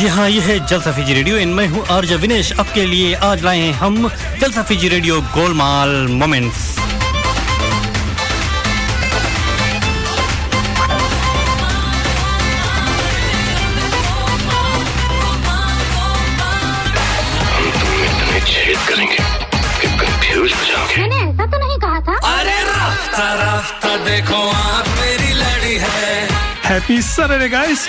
जी हाँ, ये है जलसा फीजी रेडियो, इनमें हूँ और जब विनेश आपके लिए आज लाए हैं हम Jalsa Fiji radio Golmaal moments. हम तुम्हें इतने छेद करेंगे कि कंफ्यूज हो जाओगे। मैंने ऐसा तो नहीं कहा था। अरे रास्ता रास्ता देखो आप मेरी लड़ी है। Happy Saturday guys.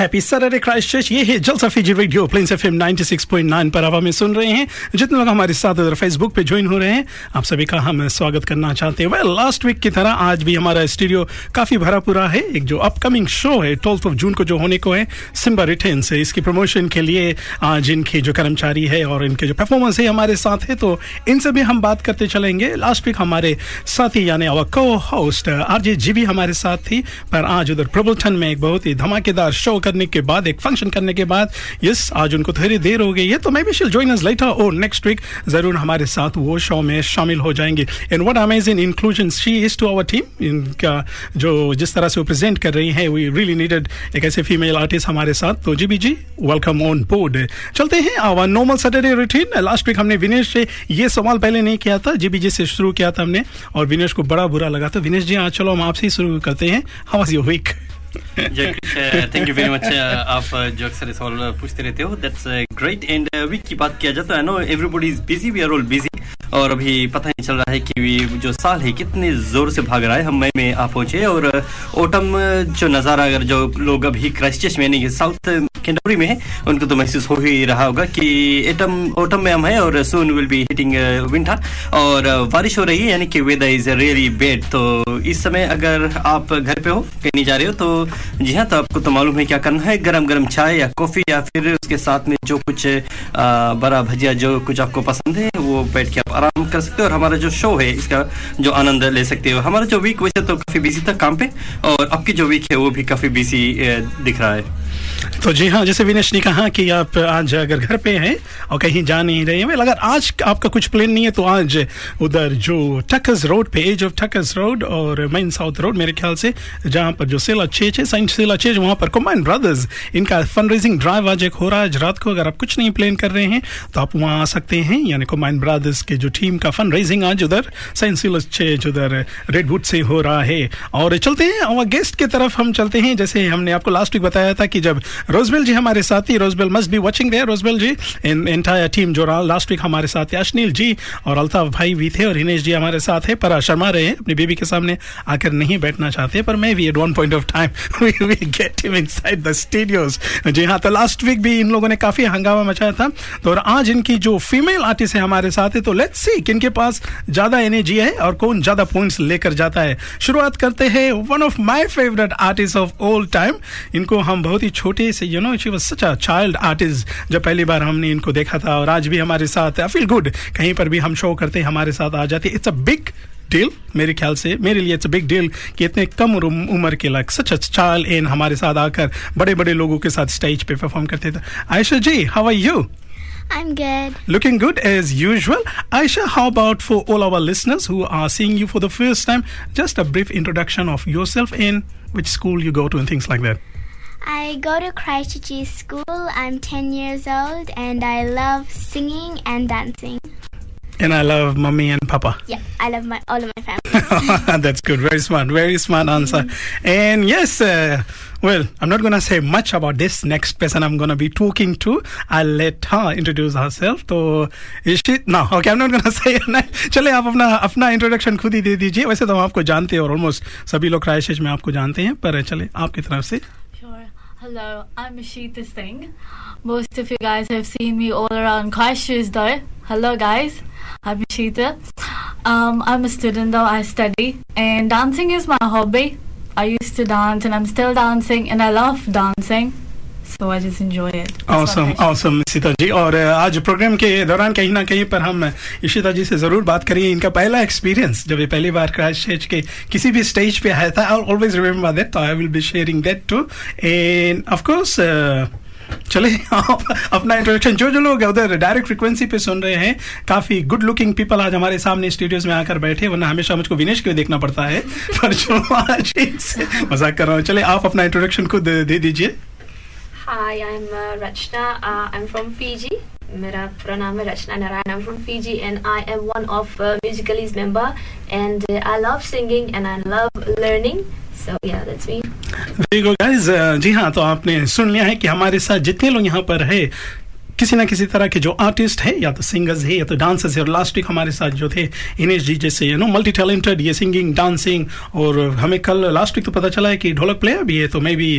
Happy Saturday Christchurch. ये है Jalsa Fiji radio Plains FM 96.9 पर हवा में सुन रहे हैं। जितने लोग हमारे साथ उधर फेसबुक पे ज्वाइन हो रहे हैं, आप सभी का हम स्वागत करना चाहते हैं। वेल, लास्ट वीक की तरह आज भी हमारा स्टूडियो काफ़ी भरा पूरा है। एक जो अपकमिंग शो है 12 जून को जो होने को है, सिम्बा रिटेन्स, इसकी प्रमोशन के लिए आज इनके जो कर्मचारी है और इनके जो परफॉर्मेंस है हमारे साथ है, तो इनसे भी हम बात करते चलेंगे। लास्ट वीक हमारे साथी यानी आवर को होस्ट आरजे जी भी हमारे साथ थी, पर आज उधर प्रबोधन में एक बहुत ही धमाकेदार शो करने के बाद, एक फंक्शन करने के बाद, यस आज उनको थोड़ी देर हो गई है, तो maybe she will join us later और नेक्स्ट वीक जरूर हमारे साथ वो शो में शामिल हो जाएंगे। And what amazing inclusion she is to our team. इनका जो जिस तरह से वो प्रेजेंट कर रही है, वी रियली नीडेड एक ऐसे फीमेल आर्टिस्ट हमारे साथ, तो GB ji welcome on board. चलते हैं our normal Saturday routine. Last week हमने विनेश से ये सवाल पहले नहीं किया था, जीबी जी से शुरू किया था हमने और विनेश को बड़ा बुरा लगा, तो विनेश जी आज चलो हम आपसे ही शुरू करते हैं। How was your week? Thank you very much. आप जो अक्सर सवाल पूछते रहते हो, दैट्स ग्रेट। एंड वीक की बात किया जाता है, no everybody is busy, we are all busy, और अभी पता नहीं चल रहा है कि जो साल है कितने जोर से भाग रहा है। हम मई में आ पहुंचे और ऑटम जो नज़ारा, अगर जो लोग अभी क्राइस्टचर्च में नहीं, साउथ कैंटरबरी में है, उनको तो महसूस हो ही रहा होगा कि ऑटम में हम हैं और soon will be hitting winter, और बारिश हो रही है, यानी कि वेदर इज रियली बैड। तो इस समय अगर आप घर पे हो, कहीं जा रहे हो, तो जी हाँ, तो आपको तो मालूम है क्या करना है, गरम गरम चाय या कॉफ़ी, या फिर उसके साथ में जो कुछ बड़ा भजिया, जो कुछ आपको पसंद है, वो बैठ के आप आराम कर सकते हो और हमारा जो शो है इसका जो आनंद ले सकते हो। हमारा जो वीक वैसे तो काफ़ी बिजी था काम पे, और आपकी जो वीक है वो भी काफ़ी बिजी दिख रहा है। तो जी हाँ, जैसे विनेश ने कहा कि आप आज अगर घर पे हैं और कहीं जा नहीं रहे हैं, वेल अगर आज आपका कुछ प्लान नहीं है, तो आज उधर जो टकस रोड पे, एज ऑफ टकस रोड और मेन साउथ रोड मेरे ख्याल से, जहाँ पर जो सेल अच्छे है, साइंस सेल अच्छे, वहाँ पर कोमाइन ब्रदर्स इनका फंड रेजिंग ड्राइव आज एक हो रहा है आज रात को। अगर आप कुछ नहीं प्लान कर रहे हैं तो आप वहाँ आ सकते हैं, यानी कोमाइन ब्रदर्स के जो टीम का फंड रेजिंग आज उधर साइंस सेल अच्छे उधर रेडवुड से हो रहा है। और चलते हैं और गेस्ट की तरफ हम चलते हैं। जैसे हमने आपको लास्ट वीक बताया था कि जब रोजबेल जी हमारे साथी, रोजबेल must be watching there, Rosebel ji and entire team जो लास्ट वीक हमारे साथ अश्नील जी और अल्ताफ भाई भी थे और हिनेश जी हमारे साथ है, पर शर्मा रहे हैं, अपनी बीबी के सामने आकर नहीं बैठना चाहते, पर मैं भी at one point of time we will get him inside the studios. जी हाँ, तो लास्ट वीक भी इन लोगों ने काफ़ी हंगामा मचाया था, तो और आज इनकी जो फीमेल आर्टिस्ट है हमारे साथ है, तो लेट्स सी किनके पास ज़्यादा एनर्जी है और कौन ज़्यादा पॉइंट्स लेकर जाता है। शुरुआत करते हैं one of my favourite artist of all time. इनको हम बहुत ही छोटे से, you know, she was such a child artist जब पहली बार हमने इनको देखा था, और आज भी हमारे साथ। आई फील गुड, कहीं पर भी हम शो करते हैं हमारे साथ आ जाते। इट्स अ बिग डील मेरे ख्याल से, मेरे लिए इट्स अ बिग डील कि इतने कम उम्र के लायक सच चाइल्ड एन हमारे साथ आकर बड़े बड़े लोगों के साथ स्टेज पे परफॉर्म करते थे। Ayesha ji, how are you? I'm good. Looking good as usual. Aisha, how about for all our listeners who are seeing you for the first time, just a brief introduction of yourself and which school you go to and things like that. I go to Christchurch School. I'm 10 years old and I love singing and dancing. And I love mummy and papa. Yeah, I love all of my family. That's good. Very smart answer. And yes, well, I'm not going to say much about this next person I'm going to be talking to. I'll let her introduce herself. So, Ishita, no, okay, I'm not going to say it. चले आप अपना introduction खुद ही दे दीजिए. वैसे तो हम आपको जानते हैं और ऑलमोस्ट सभी लोग क्राइस्टचर्च में आपको जानते हैं, पर चले आपकी तरफ से. Hello, I'm Ishita Singh. Most of you guys have seen me all around Christchurch though. Hello guys, I'm Ishita. I'm a student though, I study and dancing is my hobby. I used to dance and I'm still dancing and I love dancing. So I just enjoy it. Awesome, Ishita जी. और आज programme के दौरान कहीं ना कहीं पर हम इशिता जी से जरूर बात करेंगे. इनका पहला एक्सपीरियंस जब ये पहली बार क्राइस्टचर्च के किसी भी स्टेज पे आया था. I always remember that, I will be sharing that too. And of course चले आप अपना इंट्रोडक्शन. जो लोग उधर डायरेक्ट फ्रीक्वेंसी पे सुन रहे हैं, काफी गुड लुकिंग पीपल आज हमारे सामने स्टूडियोज में आकर बैठे, वरना हमेशा मुझको विनेश को देखना पड़ता है. पर जो आज मजाक कर रहा हूँ, चले आप अपना इंट्रोडक्शन खुद दे दीजिए. Hi, I'm Rachna. I'm from Fiji. मेरा पूरा नाम है Rachna Narayan. I'm from Fiji and I am one of Musical.ly's member and I love singing and I love learning. So yeah, that's me. There you go guys. जी हाँ, तो आपने सुन लिया है कि हमारे साथ जितने लोग यहाँ पर है किसी ना किसी तरह के जो आर्टिस्ट है, या तो सिंगर्स है या तो डांसर्स है. और लास्ट वीक हमारे साथ जो थे हिनेश जी जैसे मल्टी टैलेंटेड, ये सिंगिंग डांसिंग, और हमें कल लास्ट वीक तो पता चला है कि ढोलक प्लेयर भी है. तो मैं भी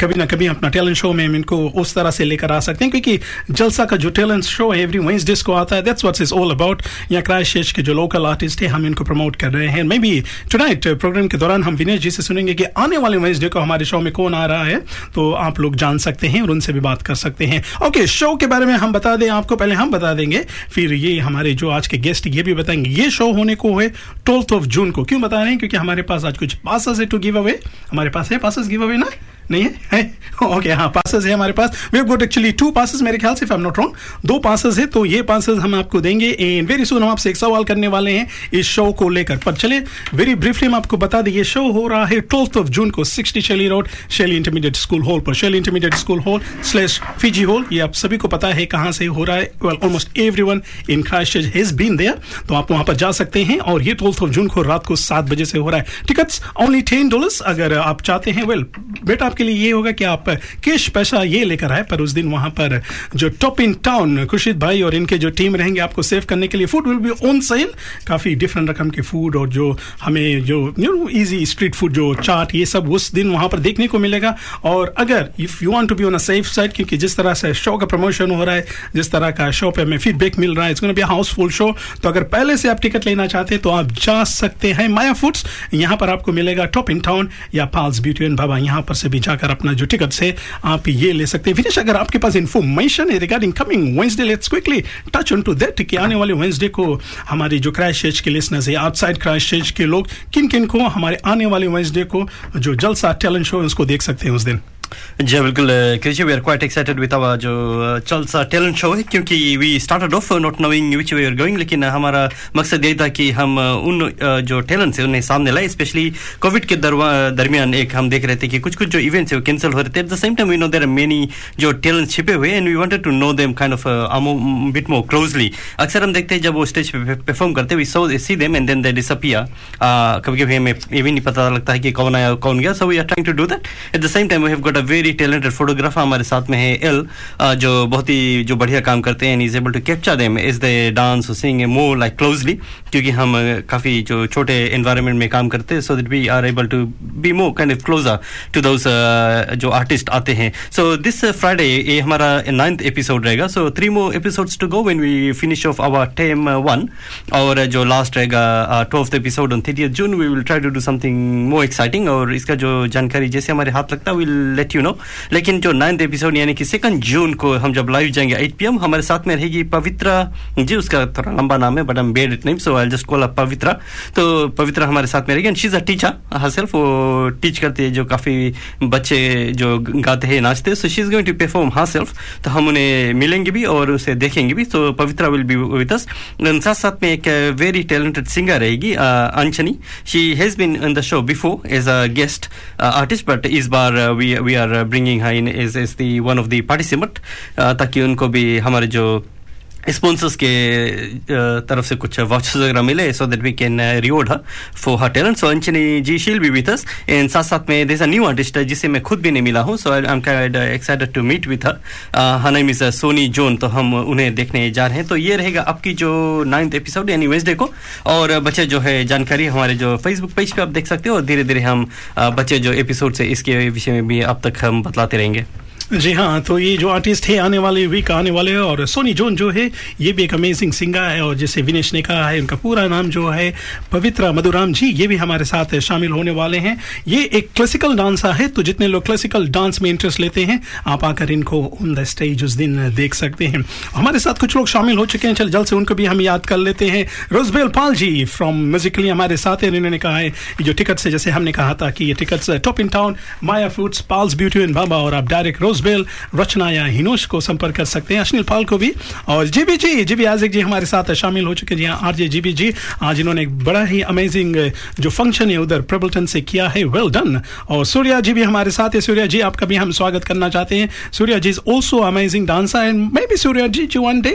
कभी ना कभी अपना टैलेंट शो में इनको उस तरह से लेकर आ सकते हैं, क्योंकि जलसा का जो टैलेंट शो है एवरी वेंसडेज को आता है. That's what's is all about. यहाँ क्राइस्टचर्च के जो लोकल आर्टिस्ट है हम इनको प्रमोट कर रहे हैं. मे बी टुनाइट प्रोग्राम के दौरान हम विनेश जी से सुनेंगे कि आने वाले वेंसडे को हमारे शो में कौन आ रहा है, तो आप लोग जान सकते हैं और उनसे भी बात कर सकते हैं. ओके, शो के बारे में हम बता दें आपको, पहले हम बता देंगे, फिर ये हमारे जो आज के गेस्ट ये भी बताएंगे. ये शो होने को है 12 जून को. क्यों बता रहे हैं? क्योंकि हमारे पास आज कुछ पासेस है टू गिव अवे. हमारे पास है पासेस गिव अवे ना? नहीं है? ओके, हाँ, पासेस है हमारे पास. We have got actually 2 passes मेरे ख्याल से, if I am not wrong. 2 passes है, तो ये पासेस हम आपको देंगे. एंड वेरी सून हम आपसे एक सवाल करने वाले हैं इस शो को लेकर. पर चले वेरी ब्रीफली हम आपको बता दें, ये शो हो रहा है 12 जून को 60 शेली रोड शेली इंटरमीडिएट स्कूल हॉल पर. शेली intermediate school hall / Fiji hall, ये आप सभी को पता है कहाँ से हो रहा है. Well, almost everyone in Christchurch has been there, तो आप वहाँ पर जा सकते हैं. और ये 12 जून को रात को 7 बजे से हो रहा है. टिकट्स ओनली $10 अगर आप चाहते हैं. वेल बेटा के लिए ये होगा कि आप कैश पैसा ये लेकर आए, पर उस दिन वहां पर जो टॉप इन टाउन खुर्शीद भाई और इनके जो टीम रहेंगे आपको सेव करने के लिए food will be on sale. काफी डिफरेंट रकम के फूड, और जो हमें जो इजी स्ट्रीट फूड जो चाट ये सब उस दिन वहां पर देखने को मिलेगा. और अगर if you want to be on a safe side, क्योंकि जिस तरह से शो का प्रमोशन हो रहा है, जिस तरह का शो पे हमें फीडबैक मिल रहा है, it's gonna be Housefull show. तो अगर पहले से आप टिकट लेना चाहते हैं तो आप जा सकते हैं माया फूड्स. यहाँ पर आपको मिलेगा टॉप इन टाउन या पाल्स ब्यूटी एंड बाबा. यहाँ पर से भी जाकर अपना जो टिकट्स है आप ये ले सकते हैं. फिनिश, अगर आपके पास इन्फॉर्मेशन है regarding coming Wednesday, let's quickly touch on to that कि आने वाले वेंसडे को हमारे जो क्राइस्टचर्च के लिसनर्स है, आउटसाइड क्राइस्टचर्च के लोग किन किन को हमारे आने वाले वेंसडे को जो जलसा टैलेंट शो उसको देख सकते हैं उस दिन. जी बिल्कुल Krish, we are quite excited with our जो जलसा टैलेंट शो है, क्योंकि we started off not knowing which way are going, लेकिन हमारा मकसद यही था कि हम उन जो टैलेंट्स है उन्हें सामने लाए. स्पेशली कोविड के दरमियान एक हम देख रहे थे कि कुछ जो इवेंट्स है वो कैंसिल हो रहे थे. At the same time we know there are many जो टैलेंट्स छिपे हुए, and we wanted to know them kind of bit more closely. अक्सर हम देखते हैं जब वो स्टेज पे परफॉर्म करते we so see them and then they disappear. कभी कभी हमें ये भी नहीं पता लगता है कि कौन आया कौन गया. So we are trying to do that. At the same time we have got very talented photographer हमारे साथ में है एल, जो बहुत ही जो बढ़िया काम करते हैं, and is able to capture them as they dance sing more like closely, क्योंकि हम काफ़ी जो छोटे एनवायरनमेंट में काम करते हैं. So that we are able to be more kind of closer to those जो आर्टिस्ट आते हैं. सो दिस फ्राइडे ये हमारा 9th एपिसोड रहेगा. So 3 more episodes to go when we finish off our Term 1, और जो लास्ट रहेगा 12th episode on 30th June. We will try to do something more exciting, और इसका जो जानकारी जैसे हमारे हाथ लगता है विल लेकिन जो 9th एपिसोड यानी कि 2nd जून को हम जब लाइव जाएंगे 8 PM, हमारे साथ में रहेगी पवित्रा जी. उसका थोड़ा लंबा नाम है but I am bad at name, so I will just call her Pavitra. तो पवित्रा हमारे साथ में रहेगी, and she is a teacher herself. वो टीच करती है जो काफ़ी बच्चे जो गाते हैं नाचते हैं. So she is going to perform herself, तो हम उन्हें मिलेंगे भी और उसे देखेंगे भी. So Pavitra will be with us. साथ साथ में एक वेरी टैलेंटेड सिंगर रहेगी Anshni. She has been in the show before as a guest artist, but इस बार we are bringing her in as the one of the participant, ताकि उनको भी हमारे जो स्पॉन्सर्स के तरफ से कुछ वाउचर्स वगैरह मिले so that we can reward her for her talent. So Anshni ji she'll be with us and साथ साथ में देयर अ न्यू आर्टिस्ट जिसे मैं खुद भी नहीं मिला हूँ. So I am kind excited to meet with her. Her name is Soni zone. तो हम उन्हें देखने जा रहे हैं. तो ये रहेगा आपकी जो 9th एपिसोड यानी वेंसडे को. और बच्चे जो है जानकारी हमारे जो फेसबुक पेज पर आप देख सकते हो. और धीरे धीरे हम बच्चे जो एपिसोड है इसके विषय में भी आप तक हम बतलाते रहेंगे. जी हाँ, तो ये जो आर्टिस्ट है आने वाले वीक आने वाले है. और सोनी जोन जो है ये भी एक अमेजिंग सिंगर है. और जैसे विनेश ने कहा है उनका पूरा नाम जो है पवित्रा मधुराम जी, ये भी हमारे साथ शामिल होने वाले हैं. ये एक क्लासिकल डांसर है, तो जितने लोग क्लासिकल डांस में इंटरेस्ट लेते हैं आप आकर इनको ऑन द स्टेज उस दिन देख सकते हैं. हमारे साथ कुछ लोग शामिल हो चुके हैं, चल जल्द से उनको भी हम याद कर लेते हैं. रोजबेल पाल जी फ्रॉम म्यूजिकली हमारे साथ हैं. इन्होंने कहा है जो टिकट्स है, जैसे हमने कहा था कि ये tickets top in town, Maya fruits, पाल्स beauty and Baba. और आप डायरेक्ट बेल, रचना या हिनोश को संपर्क कर सकते हैं, अश्निल पाल को भी. और जीबी आजिक जी हमारे साथ शामिल हो चुके हैं. आरजे जीबी जी आज इन्होंने एक बड़ा ही अमेजिंग जो फंक्शन है उधर प्रबलटन से किया है, वेल डन. और सूर्या जी भी हमारे साथ है. सूर्या जी आपका भी हम स्वागत करना चाहते हैं. Surya ji is also amazing dancer and maybe Surya ji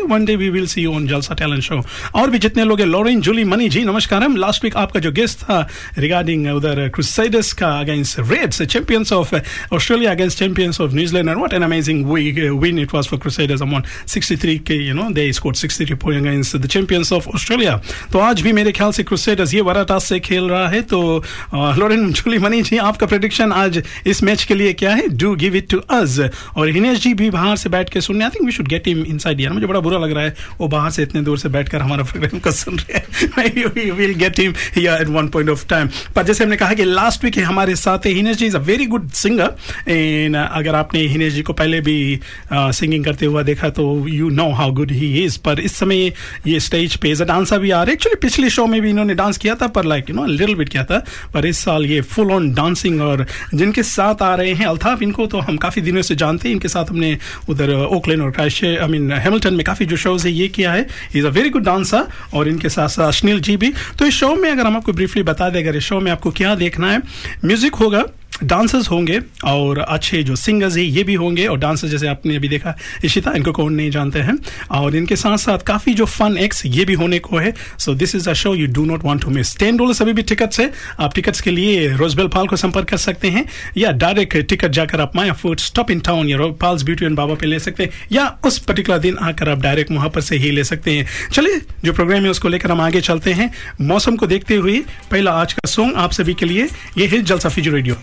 one day we will see you on Jalsa talent show. और भी जितने लोग हैं, लॉरेन जोलीमनी जी नमस्कार. हम लास्ट वीक आपका जो गेस्ट था रिगार्डिंग उधर क्रूसेडर्स का against Reds, champions of Australia against champions of New Zealand. And what an amazing win it was for Crusaders. I won 63K, you know, they scored 63 points against the champions of Australia. तो आज भी मेरे ख्याल से Crusaders ये वराटा से खेल रहा है. तो लॉरेन जोलीमनी जी आपका प्रेडिक्शन आज इस मैच के लिए क्या है? Do give it to us. और हिनेश जी भी बाहर से बैठ के सुन रहे. I think we should get him inside here. मुझे बड़ा बुरा लग रहा है वो बाहर से इतने दूर से बैठ कर हमारा प्रोग्राम को सुन रहे हैं. Maybe we will get him here at one point of time. पर जैसे हमने कहा कि लास्ट वीक हमारे साथ Hinesh ji is a very good singer. And अगर आपने हिनेश जी को पहले भी सिंगिंग करते हुआ देखा तो you know how good he is. पर इस समय ये स्टेज पे एज अ डांसर भी आ रहे. एक्चुअली पिछले शो में भी इन्होंने डांस किया था, पर like you know little bit किया था, पर इस साल ये फुल ऑन डांसिंग. और जिनके साथ आ रहे हैं अल्ताफ, इनको तो हम काफ़ी दिनों से जानते हैं. इनके साथ हमने उधर ओकलैंड और हैमिल्टन में काफ़ी जो शोज है ये किया है. Is a very good dancer. और इनके साथ साथ अश्निल जी भी. तो इस शो में अगर हम आपको ब्रीफली बता दें, अगर इस शो में आपको क्या देखना है, म्यूजिक होगा, डांसर्स होंगे और अच्छे जो सिंगर्स हैं ये भी होंगे. और डांसर्स जैसे आपने अभी देखा इशिता, इनको कौन नहीं जानते हैं. और इनके साथ साथ काफ़ी जो फन एक्स ये भी होने को है. So this is a show you do not want to miss. $10 अभी भी टिकट्स है. आप टिकट्स के लिए रोजबेल पाल को संपर्क कर सकते हैं या डायरेक्ट टिकट जाकर आप Maya foods, top in town या पाल्स ब्यूटी एंड बाबा पे ले सकते हैं, या उस पर्टिकुलर दिन आकर आप डायरेक्ट वहाँ पर से ही ले सकते हैं. चलिए जो प्रोग्राम है उसको लेकर हम आगे चलते हैं. मौसम को देखते हुए पहला आज का सॉन्ग आप सभी के लिए ये है जलसा फीजी रेडियो.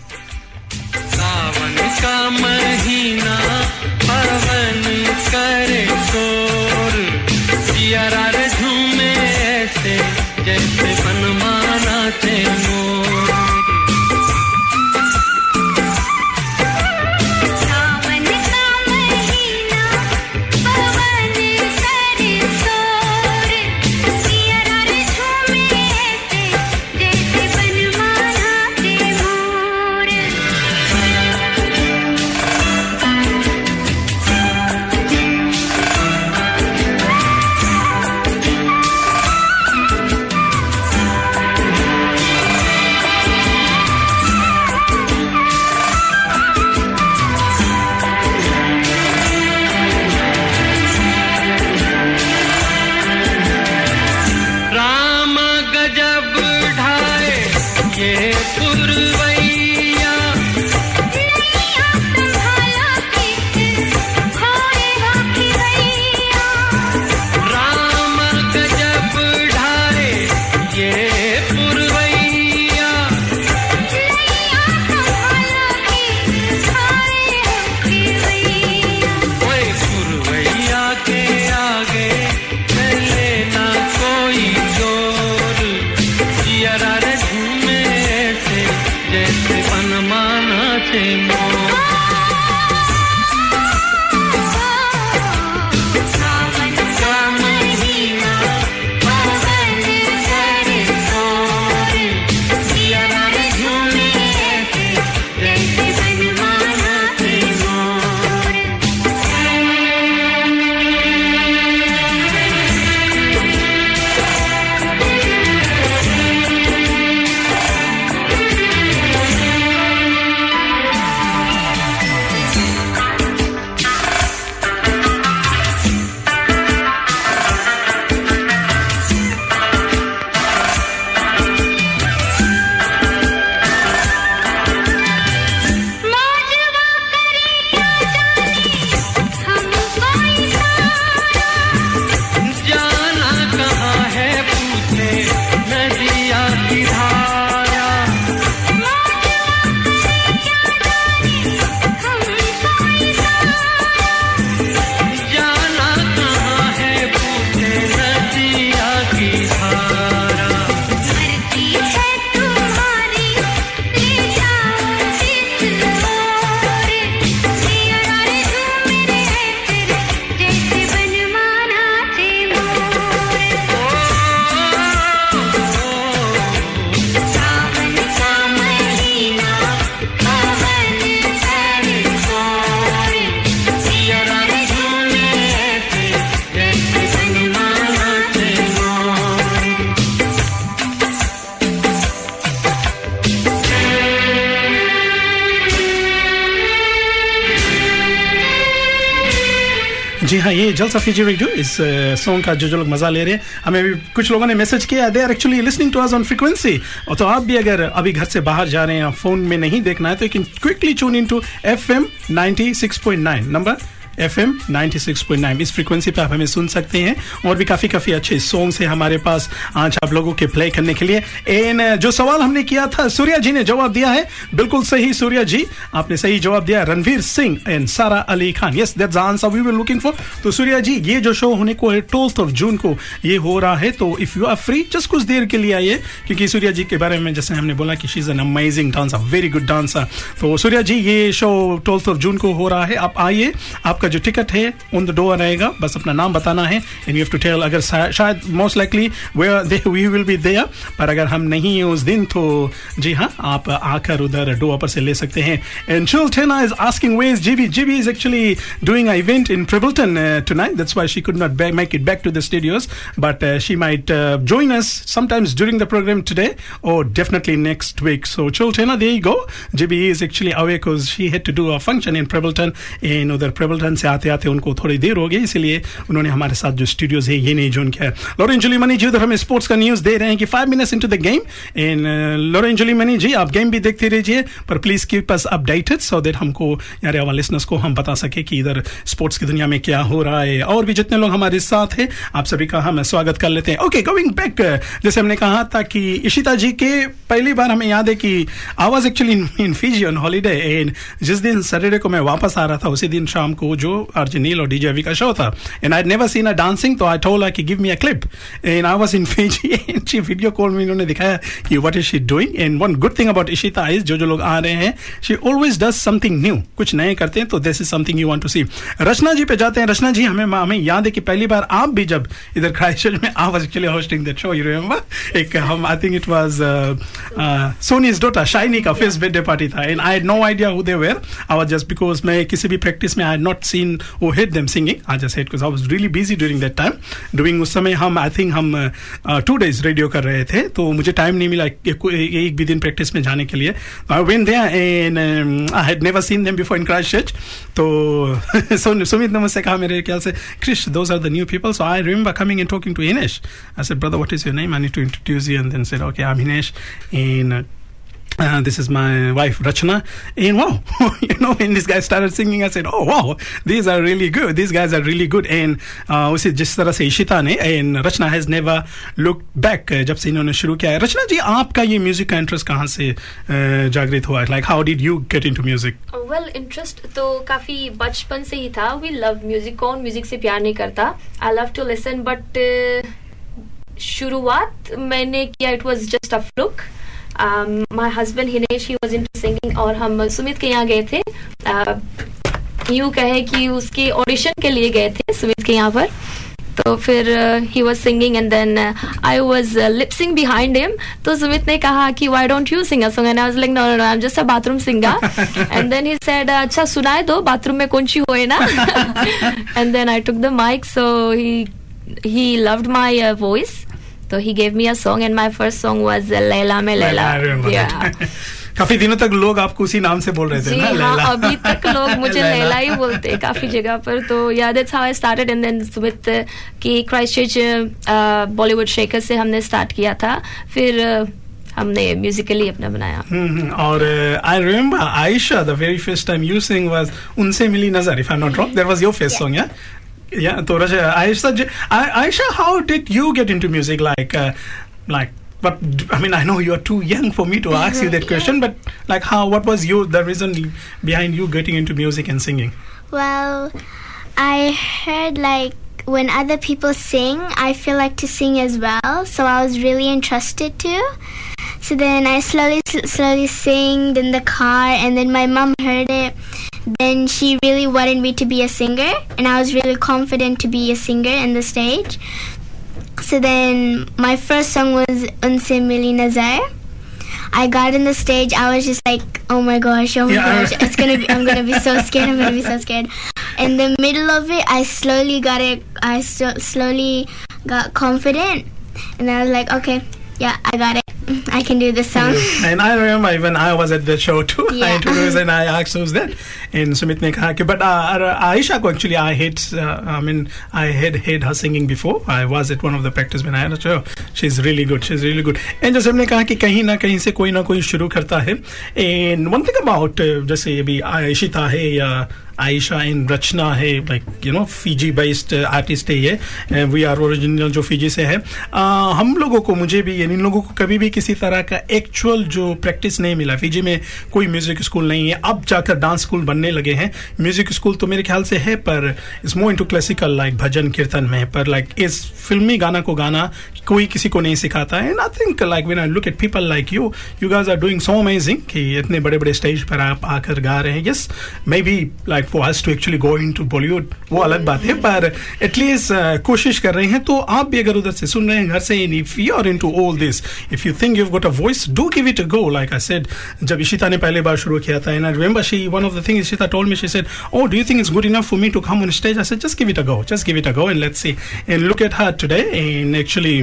सावन का महीना पवन करे शोर, सिया झूमे ऐसे जैसे बनमाना थे मोर. सावन का महीना पवन करे शोर, सिया झूमे ऐसे जैसे बनमाना थे मोर. जी हाँ, ये जलसा फीजी रेडियो, इस सॉन्ग का जो लोग मजा ले रहे हैं, हमें भी कुछ लोगों ने मैसेज किया, they are actually listening to us on frequency. और तो आप भी अगर अभी घर से बाहर जा रहे हैं, फोन में नहीं देखना है, तो you can quickly tune in to FM 96.9 number FM 96.9। इस फ्रीक्वेंसी पे आप हमें सुन सकते हैं। और भी काफ़ी काफ़ी अच्छे सॉन्ग्स हैं हमारे पास आज आप लोगों के प्ले करने के लिए। एंड जो सवाल हमने किया था, सूर्या जी ने जवाब दिया है, बिल्कुल सही सूर्या जी, आपने सही जवाब दिया। Ranveer Singh and Sara Ali Khan, yes that's the answer we were looking for. तो सूर्या जी, ये जो शो होने को है 12 जून को ये हो रहा है, तो if you are free just कुछ देर के लिए आइए, क्योंकि सूर्या जी के बारे में जैसे हमने बोला कि she is an amazing dancer, very good dancer. तो सूर्या जी, ये शो 12 जून को हो रहा है, आप आइए, आपका जो टिकट है ऑन द डोर रहेगा, बस अपना नाम बताना है and you have to tell. अगर शायद most likely we will be there, पर अगर हम नहीं हैं उस दिन तो जी हाँ, आप आकर उधर डोर पर से ले सकते हैं। And Chiltena is asking where's, GB is actually doing a event in प्रिबल्टन tonight, that's why she could not make it back to the studios, but she might join us sometimes during the programme today और definitely next week. So Chiltena, there you go, GB is actually away because she had to do a function in प्रिबल्टन, and उधर प्रिबल्टन से आते आते उनको थोड़ी देर हो गई, इसलिए उन्होंने हमारे साथ जो स्टूडियोज है ये नहीं जॉइन किया। लॉरेन जोलीमनी जी उधर हमें स्पोर्ट्स का न्यूज़ दे रहे हैं कि 5 minutes into the game, and Lauren जोलीमनी जी आप गेम भी देखते रहिए, पर please keep us updated so that हमको यार आवर लिसनर्स को हम बता सके कि इधर स्पोर्ट्स की दुनिया में क्या हो रहा है। और भी जितने लोग हमारे साथ हैं, आप सभी का हम स्वागत कर लेते हैं। ओके, गोइंग बैक, जैसे हमने कहा था कि इशिता जी के पहली बार हमें याद है कि I was actually in Fiji on holiday, and जिस दिन सैटरडे को मैं वापस आ रहा था उसी दिन शाम को जो अर्जनील और डीजेवी का शो था, and I never seen a dancing, तो आई टोल्ड हर कि give me a clip, and I was in Fiji, and she video call में इन्होंने दिखाया कि what is she doing. And one good thing about Ishita is, जो जो लोग आ रहे हैं, she always does something new, कुछ नए करते हैं, तो this is something you want to see. Rachna ji पे जाते हैं। रचना जी, हमें याद है कि पहली बार आप भी जब इधर क्राइस्टचर्च में, I was actually hosting that show, you remember, एक हम I think it was सोनीज daughter Shiny का फर्स्ट बर्थडे पार्टी था, and I had no idea who they were, I was just because मैं किसी भी प्रैक्टिस में I had not seen or heard them singing, I just heard because I was really busy during that time doing, उस समय हम I think हम 2 days radio कर रहे थे, तो मुझे टाइम नहीं मिला एक भी दिन प्रैक्टिस में जाने के लिए। I went there and I had never seen them before in Christchurch, तो सुमित ने मुझसे कहा मेरे ख्याल से, Krish, those are the new people, so I remember coming and talking to Hinesh, I said brother what is your name, I need to introduce you, and then said okay I'm Hinesh and this is my wife Rachna, and wow, you know, when this guy started singing I said oh wow, these are really good, these guys are really good, and उसी जिस तरह से इशिता ने, and Rachna has never looked back, जब से इन्होंने शुरू किया है। Rachna जी, आपका ये म्यूजिक का इंटरेस्ट कहाँ से जागृत हुआ, like how did you get into music? Well, interest तो काफ़ी बचपन से ही था, we love music, कौन म्यूजिक से प्यार नहीं करता, I love to listen, but शुरुआत मैंने किया, it was just a fluke. My husband Hinesh, he was into singing, और हम सुमित के यहाँ गए थे, यूँ कहे कि उसके ऑडिशन के लिए गए थे सुमित के यहाँ पर, तो फिर he was singing and then I was lip-sync behind him, तो सुमित ने कहा कि why don't you sing a song, and I was like no no no I'm just a bathroom singer, and then he said अच्छा सुनाए दो, bathroom में कौन सी होए ना, and then I took the mic, so he loved my voice. So he gave me a song and my first song was Laila Mein Laila. Yeah. काफी दिनों तक लोग आपको उसी नाम से बोल रहे थे ना, लेला। हाँ, अभी तक लोग मुझे लेला ही बोलते हैं काफी जगह पर, तो yeah that's how I started, and then Sumit की क्राइस्टचर्च बॉलीवुड शेकर से हमने स्टार्ट किया था, फिर हमने म्यूजिकली अपना बनाया। और I remember Ayesha, the very first time you sing was उनसे मिली नजर, if I am not wrong, there was your first song, या yeah, so Aisha, how did you get into music? Like, but I mean, I know you are too young for me to ask you that question. Yeah. But like, how? What was the reason behind you getting into music and singing? Well, I heard like when other people sing, I feel like to sing as well. So I was really interested too. So then I slowly sang in the car, and then my mom heard it. Then she really wanted me to be a singer, and I was really confident to be a singer in the stage. So then my first song was Unse Mili Nazar. I got in the stage, I was just like, oh my gosh, it's gonna be, I'm gonna be so scared. In the middle of it, I slowly got confident, and I was like, okay, Yeah, I got it. I can do this song. And I remember when I was at the show too. Yeah. I introduced and I asked who's that, and Sumit ne kaha ki, but Aisha ko actually I had her singing before. I was at one of the practice when I had a show. She's really good. And जैसे हमने कहा कि कहीं ना कहीं से कोई ना कोई शुरू करता है. And one thing about जैसे अभी Ishita है या आयशा इन रचना है, like you know Fiji based artist है ये, वी आर ओरिजिनल जो फिजी से है. हम लोगों को, मुझे भी, इन लोगों को कभी भी किसी तरह का एक्चुअल जो प्रैक्टिस नहीं मिला. फिजी में कोई म्यूजिक स्कूल नहीं है. अब जाकर डांस स्कूल बनने लगे हैं. म्यूजिक स्कूल तो मेरे ख्याल से है, पर it's more into classical, like bhajan kirtan में. पर लाइक इस फिल्मी गाना को गाना कोई किसी को नहीं सिखाता है. And I think like when I look at people like you, you guys are doing so amazing कि इतने बड़े बड़े स्टेज पर आप आकर गा रहे हैं. Yes, maybe like for us to actually go into Bollywood वो अलग बात है, पर at least कोशिश कर रहे हैं. तो आप भी अगर उधर से सुन रहे हैं, घर से, and if you are into all this, if you think you've got a voice, do give it a go. Like I said, जब Ishita ने पहले बार शुरू किया था, and I remember she, one of the things Ishita told me, she said, oh, do you think it's good enough for me to come on stage? I said, just give it a go. Just give it a go and let's see. And look at her today. And actually,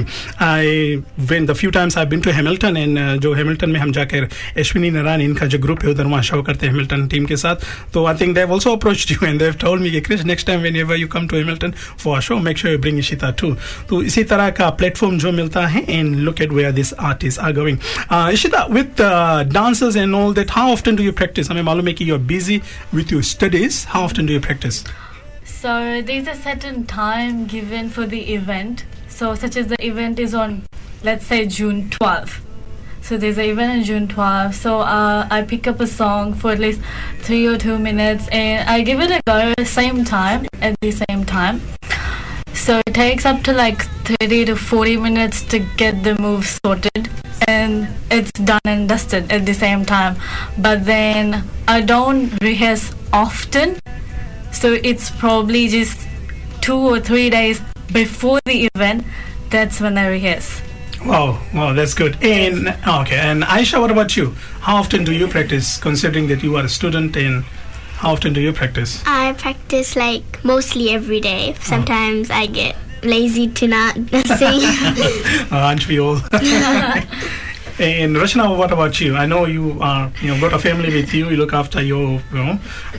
when the few times I've been to Hamilton, and जो Hamilton में हम जाकर अश्विनी नारायण इनका जो group है उधर वहाँ show करते हैं Hamilton टीम के साथ, तो I think they've also approached you and they've told me, Krish, next time whenever you come to Hamilton for a show, make sure you bring Ishita too. तो इसी तरह का प्लेटफॉर्म जो मिलता है, and look at where these artists are going. Ishita, with dancers and all that, how often do you practice? हमें मालूम है कि you're busy with your studies. How often do you practice? So there's a certain time given for the event. So such as the event is on, let's say, June 12th. So there's an event on June 12th. So I pick up a song for at least 3 or 2 minutes, and I give it a go at the same time. So it takes up to like 30 to 40 minutes to get the move sorted, and it's done and dusted at the same time. But then I don't rehearse often, so it's probably just 2 or 3 days before the event. That's when I rehearse. Wow, that's good. And Aisha, what about you? How often do you practice, considering that you are a student? And how often do you practice? I practice like mostly every day. Sometimes I get lazy to not sing. Aren't we all? And Rachna, what about you? I know you are, you've got a family with you. You look after your,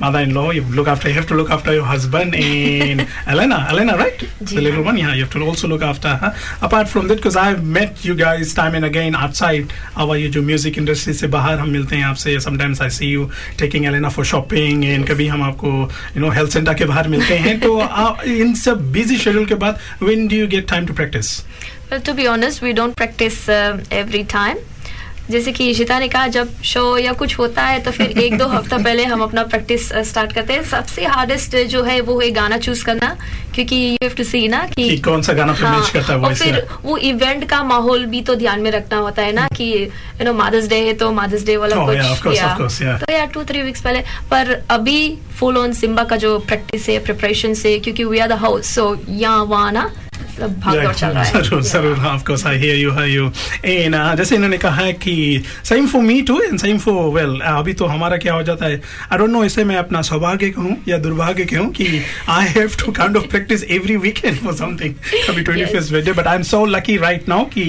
mother-in-law. You have to look after your husband and Elena, right? Yeah. The little one. Yeah, you have to also look after her. Apart from that, because I've met you guys time and again outside our जो music industry से बाहर हम मिलते हैं आपसे. Sometimes I see you taking Elena for shopping, and कभी हम आपको health center के बाहर मिलते हैं. तो इन सब busy schedule के बाद, when do you get time to practice? Well, to be honest, we don't practice every time. जैसे कि Ishita ने कहा, जब शो या कुछ होता है तो फिर 1-2 हफ्ता पहले हम अपना प्रैक्टिस स्टार्ट करते हैं. सबसे हार्डेस्ट जो है वो है गाना चूज करना, क्योंकि यू हैव टू सी ना कि कौन सा गाना मैच करता है वॉइस. और फिर वो इवेंट का माहौल भी तो ध्यान में रखना होता है ना, कि मदर्स डे है तो मदर्स डे वाला कुछ. तो यार 2-3 वीक्स पहले. पर अभी फुल ऑन सिम्बा का जो प्रैक्टिस है, प्रिपरेशन से, क्योंकि we are the house, so यहाँ वहाँ ना जरूर. Of course I hear you, hi you. And जैसे इन्होंने कहा है कि same for me too and same for, well, अभी तो हमारा क्या हो जाता है, आई डोंट नो, इसे मैं अपना सौभाग्य कहूँ या दुर्भाग्य कहूँ कि I have to kind of practice every weekend for something, कभी 25th birthday. But I am so lucky right now कि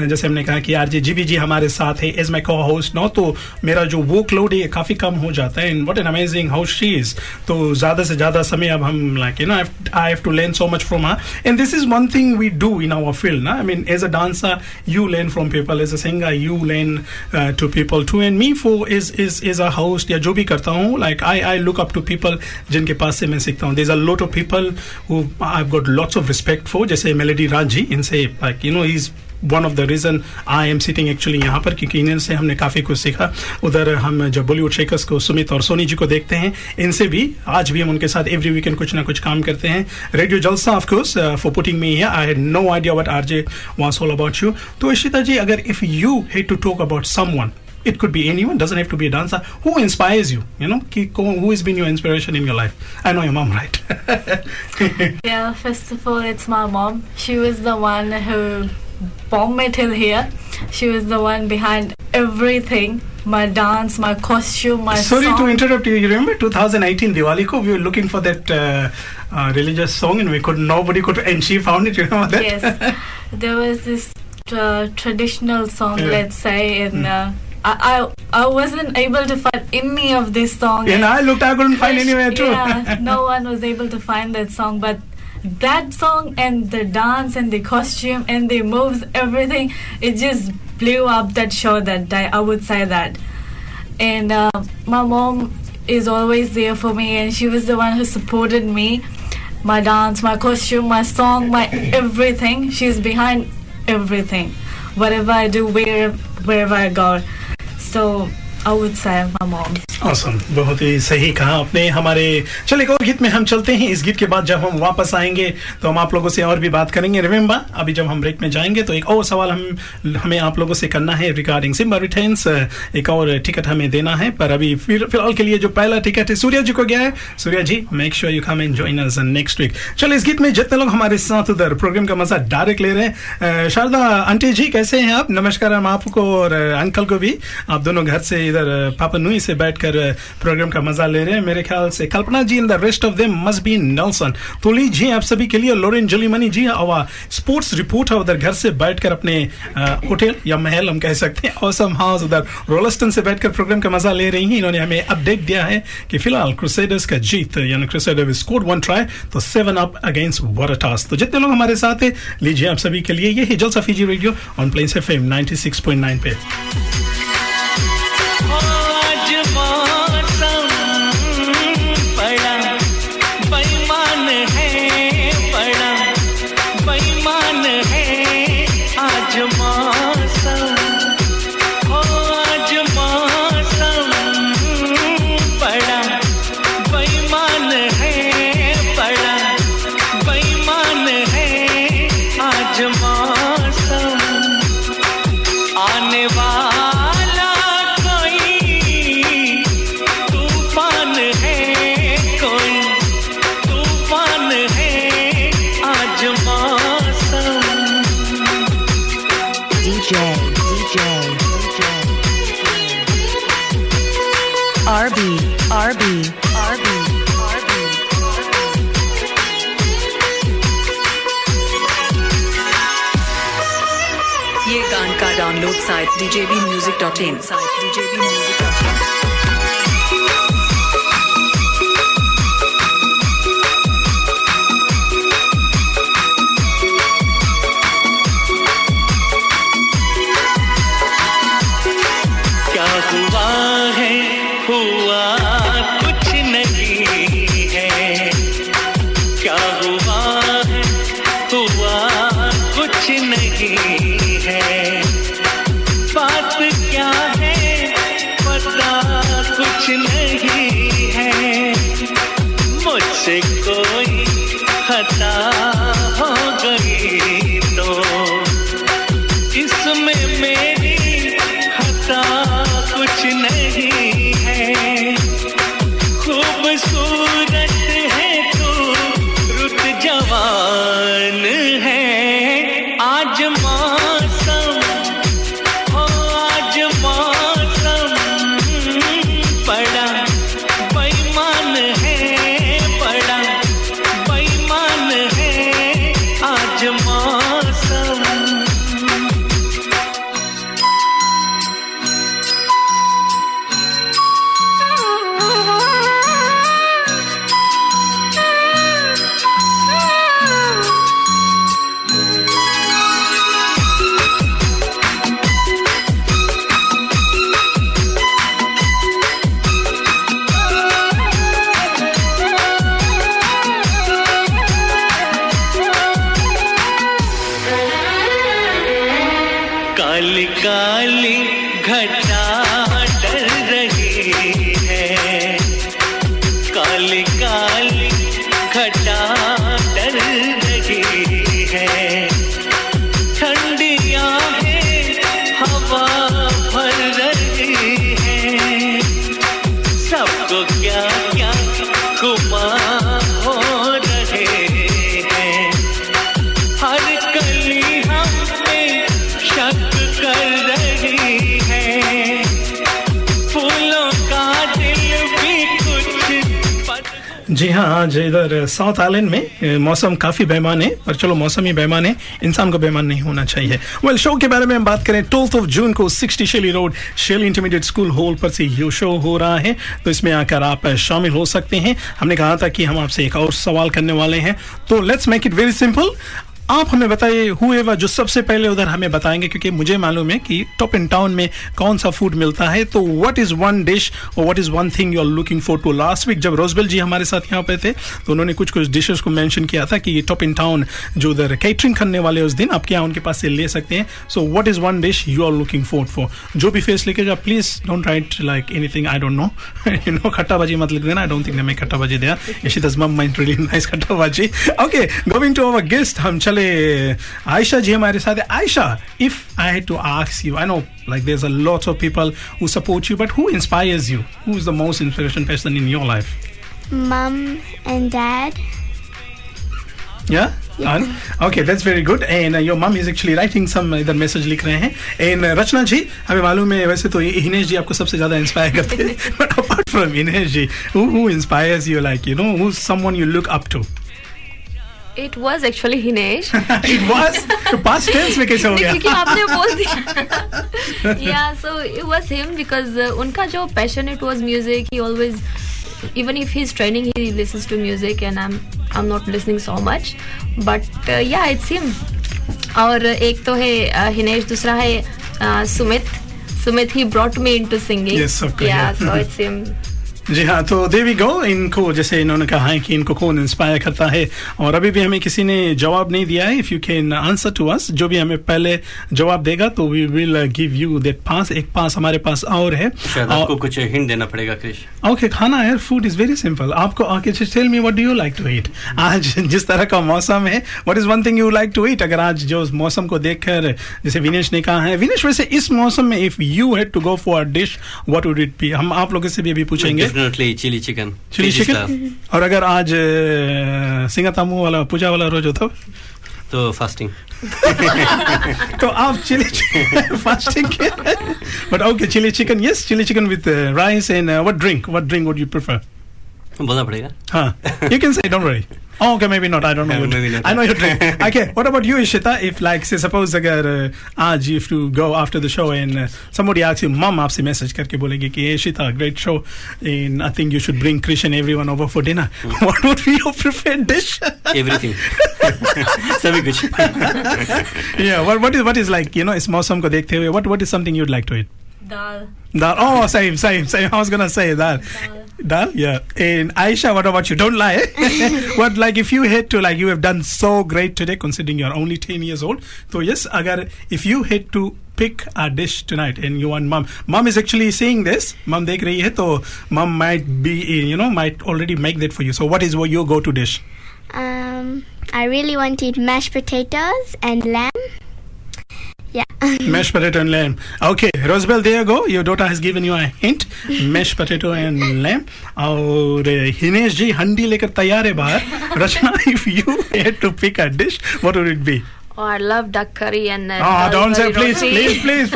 जैसे हमने कहा कि आरजे जीबी जी हमारे साथ है एज माई को होस्ट नो, तो मेरा जो वो क्लोड है काफ़ी कम हो जाता है. And what an amazing how she is. तो ज़्यादा से ज़्यादा समय अब हम like I have to learn so much from her, and this is one thing we do in our field. I mean, as a dancer, you learn from people. As a singer, you learn to people too. And me for is a host. या जो भी करता हूँ, like I look up to people जिनके पास से मैं सीखता हूँ. There's a lot of people who I've got lots of respect for. जैसे Melody Ranji, इनसे like he's one of the reason I am sitting actually यहाँ पर, क्योंकि इनसे हमने काफ़ी कुछ सीखा. उधर हम जब बॉलीवुड शेकर्स को सुमित और सोनी जी को देखते हैं, इनसे भी आज भी हम उनके साथ एवरी वीकेंड कुछ ना कुछ काम करते हैं. Radio Jalsa of course for putting me here. I had no idea what RJ was all about you. तो इशिता जी, अगर if you had to talk about someone, it could be anyone, doesn't have to be a dancer, who inspires you, who has been your inspiration in your life? I know your mom, right? Yeah, first of all, it's my mom. She was the one who brought me till here. She was the one behind everything, my dance, my costume, my song. Sorry to interrupt you. You remember 2018 Diwali ko, we were looking for that religious song, and nobody could, and she found it, you remember that? Yes. There was this traditional song, let's say, and I wasn't able to find any of this song. Yeah, I looked, I couldn't find anywhere too. Yeah, no one was able to find that song, but that song and the dance and the costume and the moves, everything, it just blew up that show that day, I would say that. And my mom is always there for me, and she was the one who supported me, my dance, my costume, my song, my everything. She's behind everything, whatever I do, wherever I go. So I would say my mom. Awesome, बहुत ही सही कहा आपने हमारे. चलिए एक और गीत में हम चलते हैं. इस गीत के बाद जब हम वापस आएंगे तो हम आप लोगों से और भी बात करेंगे. रिमेंबर, अभी जब हम ब्रेक में जाएंगे तो एक और सवाल हमें आप लोगों से करना है रिगार्डिंग सिम्बा रिटेन्स. एक और टिकट हमें देना है, पर अभी फिलहाल के लिए जो पहला टिकट है सूर्या जी को गया है. Surya ji, make sure you come and join us next week. चलिए इस गीत में जितने लोग हमारे साथ उधर प्रोग्राम का मजा डायरेक्ट ले रहे हैं. शारदा आंटी जी कैसे हैं आप? नमस्कार हम आपको और अंकल को भी. आप दोनों घर से इधर पापा नुई से बैठ प्रोग्राम का मजा ले रहे हैं मेरे ख्याल से. Kalpana ji, in the rest of them must be Nelson. Tuli ji आप सभी के लिए. लॉरेन जोलीमनी जी आवा स्पोर्ट्स रिपोर्ट है उधर घर से बैठकर अपने होटल या महल हम कह सकते हैं ऑसम हाउस उधर रोलस्टन से बैठकर प्रोग्राम का मजा ले रही हैं. इन्होंने हमें अपडेट दिया है कि फिलहाल क्रूसेडर्स का जीत यानी क्रूसेडर्स स्कोर्ड 1 ट्राई तो 7 अप अगेंस्ट वॉरटास. तो जितने लोग हमारे साथ हैं लीजिए आप सभी के लिए ये Jalsa Fiji radio on Plains FM 96.9 पे. djbmusic.in क्या हुआ है? हुआ कुछ नहीं है. क्या हुआ है? हुआ कुछ नहीं है. बात क्या है? पता कुछ नहीं है. मुझसे कोई खता हो गई तो इसमें मेरी खता कुछ नहीं है. खूबसूरत है तू, रुत जवान है. आज कर रही है. जी हाँ, आज इधर साउथ आइलैंड में मौसम काफ़ी बेईमान है, और चलो मौसम ही बेईमान है, इंसान को बेईमान नहीं होना चाहिए। वेल, शो के बारे में हम बात करें, 12 जून को 60 शेली रोड शेली इंटरमीडिएट स्कूल हॉल पर से ये शो हो रहा है, तो इसमें आकर आप शामिल हो सकते हैं। हमने कहा था कि हम आपसे एक और सवाल करने वाले हैं, तो let's make it very simple. आप हमें बताइए हुएवा जो सबसे पहले उधर हमें बताएंगे, क्योंकि मुझे मालूम है कि टॉप इन टाउन में कौन सा फूड मिलता है। तो व्हाट इज़ वन डिश और what is one thing you are looking for to. Last week जब रोजबेल जी हमारे साथ यहाँ पे थे तो उन्होंने कुछ कुछ डिशेस को मेंशन किया था कि ये टॉप इन टाउन जो उधर कैटरिंग करने वाले उस दिन आपके यहाँ उनके पास से ले सकते हैं। So what is one dish you are looking for. जो भी फेस लेके जो please don't write like anything I don't know, you know, खट्टा भाजी मत लिख देना। आई डोंट थिंक मैं खट्टा भाजी दिया, इशिता's mom made really nice khatta bhaji. Okay, going to our guest, हम चले आयशा जी हमारे साथ है। Ayesha, if I had to ask you, I know like there is a lot of people who support you, but who inspires you, who is the most inspiration person in your life? Mum and dad. Yeah? Yeah. Okay, that's very good. And your mom is actually writing some इधर message लिख रहे हैं। And रचना जी, हमें मालूम है वैसे तो हिनेश जी आपको सबसे ज़्यादा इंस्पायर करते हैं, but apart from Hinesh ji, who inspires you, like you know, who's someone you look up to? It was actually Hinesh. It was? The past tense में कैसे हो गया? क्योंकि आपने बोल दिया। Yeah, so it was him because उनका जो passion it was music. He always, even if he's training, he listens to music, and I'm not listening so much. But yeah, it's him. और एक तो है Hinesh, दूसरा है Sumit. Sumit, he brought me into singing. Yes, of course. Yeah, so it's him. जी हाँ, तो देवी गो, इनको जैसे इन्होंने कहा है कि इनको कौन इंस्पायर करता है, और अभी भी हमें किसी ने जवाब नहीं दिया है। If you can answer to us, जो भी हमें पहले जवाब देगा तो we will give you that pass. एक पास हमारे पास और है, आपको कुछ हिंट देना पड़ेगा क्रिश। ओके, खाना है, फूड इज़ वेरी सिंपल। आपको आके tell me what do you like to eat. आज जिस तरह का मौसम है, what is one thing you like to eat. अगर आज जो मौसम को देख कर, जैसे विनेश ने कहा है, विनेश वैसे इस मौसम में if you had to go for a dish, what would it be? हम आप लोगों से भी अभी पूछेंगे। Chilli chicken. Chilli chicken. और अगर आज सिंगातामू वाला पूजा वाला रोज होता तो फास्टिंग। तो आप चिली चिकन फास्टिंग के, but okay, chilli chicken, yes, chilli chicken with rice. And what drink would you prefer? बोलना पड़ेगा। हाँ, you can say, don't worry. Okay, maybe not. I don't know. Maybe not. I know your drink. Okay, what about you, Ishita? If like, say, suppose अगर आज you have to go after the show and somebody asks you, mom आपसे message करके बोलेगी कि hey, Ishita, great show, and I think you should bring Krish and everyone over for dinner. What would be your preferred dish? Everything. सभी कुछ. Yeah. What is like, you know, इस मौसम को देखते हुए what is something you'd like to eat? Dal. Oh, same. I was gonna say that. Dal, yeah. And Aisha, what about you? Don't lie. What, like, if you had to, like, you have done so great today, considering you are only 10 years old. So yes, agar if you had to pick a dish tonight, and you want mom is actually seeing this. Mom, देख रही है, तो mom might be, you know, might already make that for you. So what is your go-to dish? I really wanted mashed potatoes and lamb. Yeah. Mashed potato and lamb. Okay, Rosabel, there you go. Your daughter has given you a hint. Mashed potato and lamb. और Hinesh जी हंडी लेकर तैयार है बाहर। Rachna, if you had to pick a dish, what would it be? Oh, I love duck curry and. Oh, don't say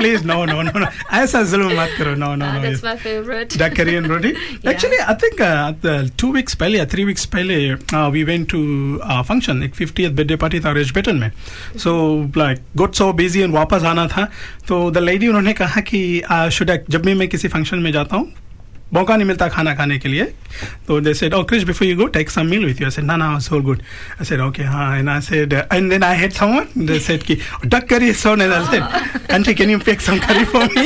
please. No. ऐसा ज़रूर मत करो, no. That's my favorite. Duck curry and roti. Yeah. Actually, I think 2 weeks पहले या 3 weeks पहले we went to a function, एक 50th birthday party था Redwood में. So like got so busy and वापस आना था. तो the lady उन्होंने कहा कि जब भी मैं किसी function में जाता हूँ मौका नहीं मिलता खाना खाने के लिए, तो they said, oh Krish, before you go take some meal with you. I said no, it's all good. I said okay, हाँ. And I said, and then I had someone, they said कि duck curry is so nice. I said auntie, can you pick some curry for me?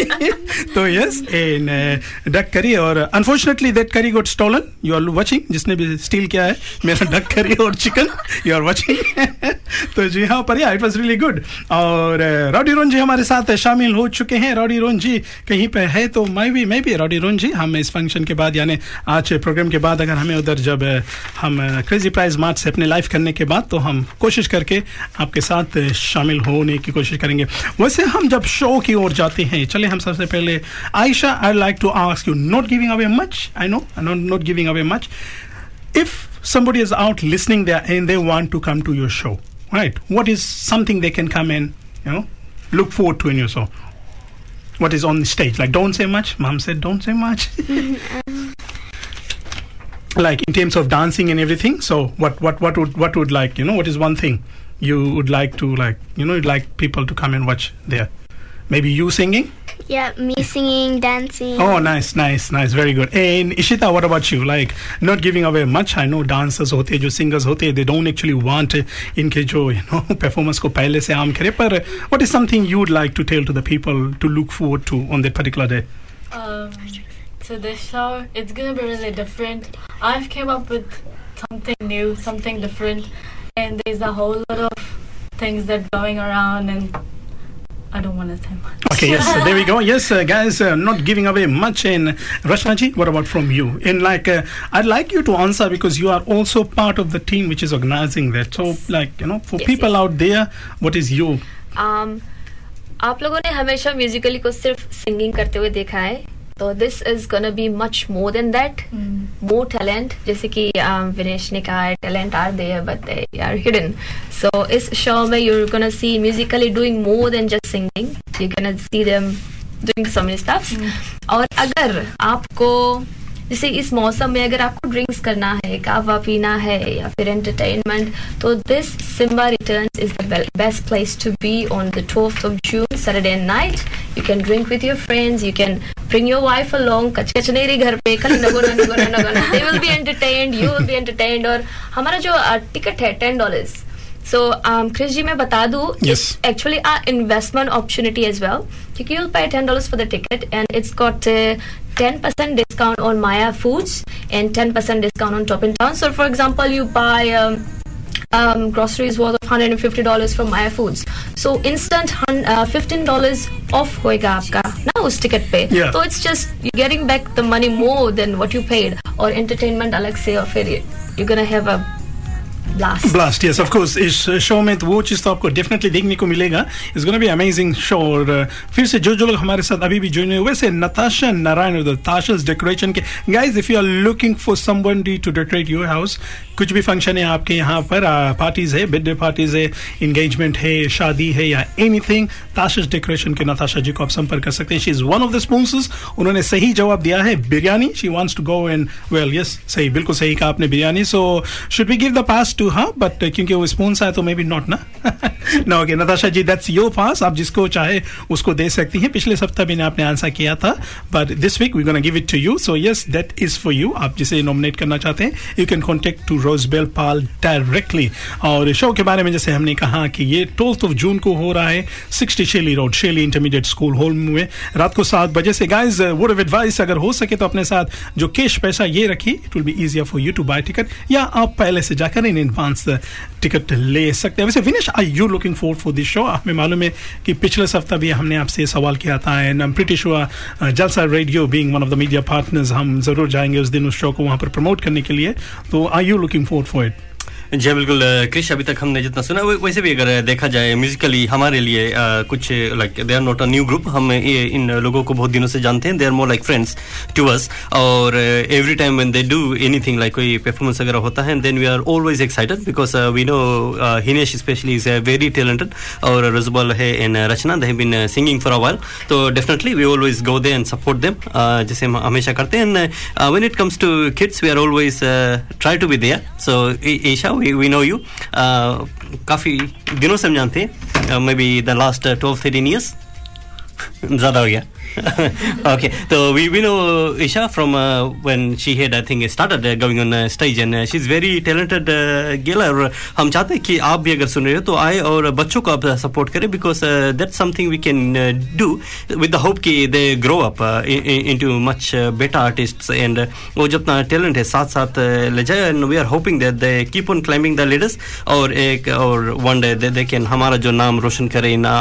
तो yes, and duck curry, और unfortunately that curry got stolen. You are watching, जिसने भी steal किया है मेरा duck curry और chicken, you are watching. तो जी हाँ, पर yeah, it was really good. और रॉडी रोन जी हमारे साथ शामिल हो चुके हैं। रॉडी रोन जी कहीं पर है तो मैं भी रॉडी रोन जी, हम इस फंक्शन के बाद यानी आज प्रोग्राम के बाद अगर हमें उधर जब हम क्रेजी प्राइज मार्च से अपने लाइव करने के बाद, तो हम कोशिश करके आपके साथ शामिल होने की कोशिश करेंगे। वैसे हम जब शो की ओर जाते हैं, चले हम सबसे पहले Ayesha, I like to ask you, not giving away much, I know, not giving away much, if somebody is out listening there and they want to come to your show, right, what is something they can come and you know look forward to in your show? What is on the stage? Like, don't say much. Mom said, don't say much. like in terms of dancing and everything. So what would like, you know, what is one thing you would like to, like, you know, you'd like people to come and watch there? Maybe you singing? Yeah, me singing, dancing. Oh, nice, very good. And Ishita, what about you? Like, not giving away much. I know dancers होते हैं, जो singers होते हैं, they don't actually want इनके जो, you know, performance को पहले से आम करे. पर what is something you would like to tell to the people to look forward to on that particular day? So this show, it's gonna be really different. I've came up with something new, something different, and there's a whole lot of things that going around and. I don't want to say much. Okay, yes, there we go. Yes, guys, not giving away much. And Rachna ji, what about from you? And like, I'd like you to answer because you are also part of the team which is organizing that. So, like, you know, for people out there, what is you? आप लोगों ने हमेशा Musical.ly को सिर्फ singing करते हुए देखा है. So this is gonna be much more than that. More talent, जैसे कि Vinesh ने कहा, talent are there but they are hidden. So इस show में you're gonna see Musical.ly doing more than just singing. You're gonna see them doing so many stuffs. और अगर आपको जैसे इस मौसम में अगर आपको ड्रिंक्स करना है, कावा पीना है या फिर एंटरटेनमेंट, तो this Simba Returns is the best place to be on the 12th of June, Saturday night. You can drink with your friends, you can bring your wife along. कचकच नहीं रही घर पे, कल नगोना. They will be entertained, you will be entertained. और हमारा जो ticket है $10. So Krish ji, मैं बता दूँ, it's actually a investment opportunity as well. क्योंकि you'll pay $10 for the ticket and it's got 10% discount on Maya Fruits and 10% discount on Top in Town. So, for example, you buy groceries worth of $150 from Maya Foods. So, instant $15 off होएगा आपका ना उस ticket पे. So it's just you're getting back the money more than what you paid. Or entertainment अलग से, और फिर you're gonna have a Blast, yes, of course. इस शो में तो वो चीज़ तो आपको डेफिनेटली देखने को मिलेगा. It's gonna be amazing show. और फिर से जो लोग हमारे साथ अभी भी ज्वाइन हुए, वैसे नताशा नारायण नताशा's डेकोरेशन के guys, if you are looking for somebody to decorate your house, कुछ भी फंक्शन है आपके यहाँ पर, पार्टीज है, बर्थडे पार्टीज है, इंगेजमेंट है, शादी है या एनीथिंग, ताशा's डेकोरेशन के नताशा जी को आप संपर्क कर सकते हैं. She is one of the sponsors. उन्होंने सही जवाब दिया है, biryani. She wants to go and well, yes, सही, बिल्कुल सही कहा आपने, biryani. So should we give the pass to हाँ, बट क्योंकि वो स्पॉन्सर है तो मे बी नॉट ना. ना, okay Natasha ji, that's your pass. आप जिसको चाहे उसको दे सकती हैं. पिछले सप्ताह मैंने आपने आंसर किया था, but this week we gonna give it to you. So yes, that is for you. आप जिसे नॉमिनेट करना चाहते हैं, you can contact to Rosebel Pal directly. और शो के बारे में जैसे हमने कहा कि ये 12 जून को हो रहा है, 60 शेली रोड, शेली इंटरमीडिएट स्कूल होल में, रात को 7 बजे से. गाइज, वर्ड ऑफ एडवाइस, अगर हो सके तो अपने साथ जो कैश पैसा ये रखिए, it will be easier for you to buy ticket, या आप पहले से जाकर इन एडवांस टिकट ले सकते हैं. वैसे Vinesh, are you looking forward for this show? हमें मालूम है कि पिछले सप्ताह भी हमने आपसे सवाल किया था, and I am pretty sure Jalsa radio being one of the media partners, हम जरूर जाएंगे उस दिन उस शो को वहाँ पर प्रमोट करने के लिए. तो are you looking forward for it? जी बिल्कुल क्रिश, अभी तक हमने जितना सुना, वैसे भी अगर देखा जाए Musical.ly हमारे लिए कुछ like, they are not a new group. हम इन लोगों को बहुत दिनों से जानते हैं, they are more like friends to us. और every time when they do anything, like कोई परफॉर्मेंस वगैरह होता है, then we are always excited because we know Hinesh specially is very talented, और रोजबल है and Rachna, they have been singing for a while. तो definitely we always go there and support them, जैसे हम हमेशा करते हैं. And when it comes to kids, we are always try to be there. So Isha, we know you काफी दिनों से हम जानते हैं, maybe the last 12-13 years, ज़्यादा हो गया. Okay, so we know Isha from when she had, I think, started going on stage, and she's very talented girl. और हम चाहते हैं कि आप भी अगर सुन रहे हो तो आए और बच्चों को आप सपोर्ट करें, because that's something we can do with the hope कि they grow up into much better artists, and वो जो अपना talent है साथ साथ ले जाए, and we are hoping that they keep on climbing the ladders, और एक और one day they can हमारा जो नाम रोशन करें ना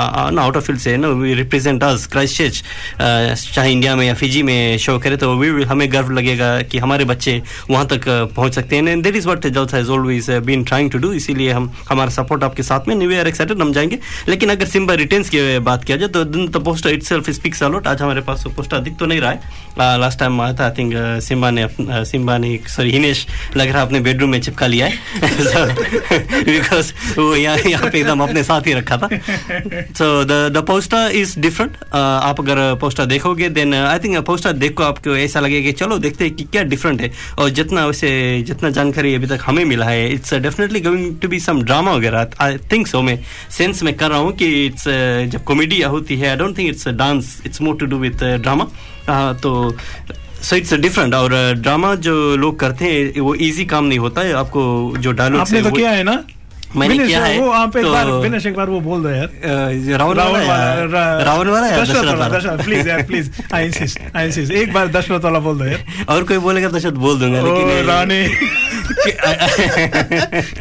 out of field से, ना we represent us Christchurch, चाहे इंडिया में या फिजी में शो करे, तो हमें गर्व लगेगा कि हमारे बच्चे वहाँ तक पहुँच सकते हैं. And that is what Jalsa has always been trying to do. इसीलिए हम, हमारा सपोर्ट आपके साथ में, वी आर एक्साइटेड, हम जाएंगे. लेकिन अगर Simba Returns की बात किया जाए तो the poster itself speaks a lot. आज हमारे पास वो पोस्टर दिख तो नहीं रहा है, लास्ट टाइम आया था आई थिंक सिम्बा ने हिनेश लग रहा अपने बेडरूम में चिपका लिया है, बिकॉज वो यहाँ पे एकदम अपने साथ ही रखा था. So the poster is different. आप अगर पोस्टर देखोगे देन आई थिंक पोस्टर देख को आपको ऐसा लगेगा चलो देखते हैं कि क्या डिफरेंट है, और जितना वैसे जितना जानकारी अभी तक हमें मिला है it's definitely going to be some drama वगैरह आई थिंक सो, मैं सेंस में कर रहा हूँ कि इट्स जब कॉमेडी होती है I don't think it's dance, it's more to do with drama. तो सो इट्स डिफरेंट. और ड्रामा जो लोग करते हैं वो इजी काम नहीं होता है, आपको जो डायलॉग्स है, आपने तो किया है ना, मैंने किया है वो, आप एक बार वो बोल दो यार, रावण वाला यार दशरथ, प्लीज आई इंसिस्ट एक बार दशरथ वाला बोल दो यार, और कोई बोलेगा दशरथ बोल दूंगा, लेकिन रानी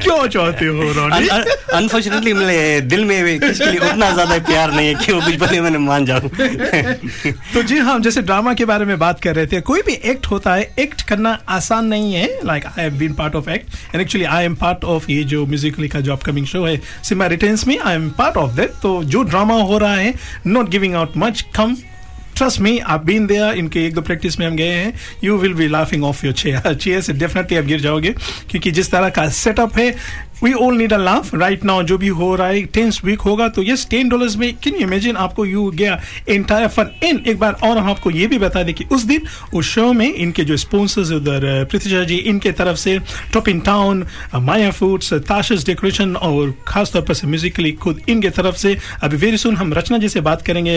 क्यों चाहते हो रानी, अनफॉर्चुनेटली मेरे दिल में किसके लिए उतना ज्यादा प्यार नहीं है कि वो कुछ भले मैंने मान जाऊं. तो जी हाँ, जैसे ड्रामा के बारे में बात कर रहे थे, कोई भी एक्ट होता है, एक्ट करना आसान नहीं है. Like I have been part of act and actually I am part of ये जो म्यूजिकली का जो अपकमिंग शो है सिम्बा रिटेंस में, I am part of that. तो जो ड्रामा हो रहा है, not giving out much, come trust me, आप बीन दिया, इनके एक दो प्रैक्टिस में हम गए हैं, you will be laughing off your chair से, डेफिनेटली आप गिर जाओगे, क्योंकि जिस तरह का सेटअप है, we all need a laugh right now. जो भी हो रहा है, टेंस वीक होगा, तो यस $10 में कैन यू इमेजिन, आपको यू गया एंटायर फन इन. एक बार और हम आपको ये भी बता दें कि उस दिन उस शो में इनके जो स्पॉन्सर्स उधर पृथ्वी जी इनके तरफ से top in town, Maya fruits, Tasha's decoration और खासतौर पर से म्यूजिकली खुद इनके तरफ से. अभी वेरी सुन हम रचना जी से बात करेंगे,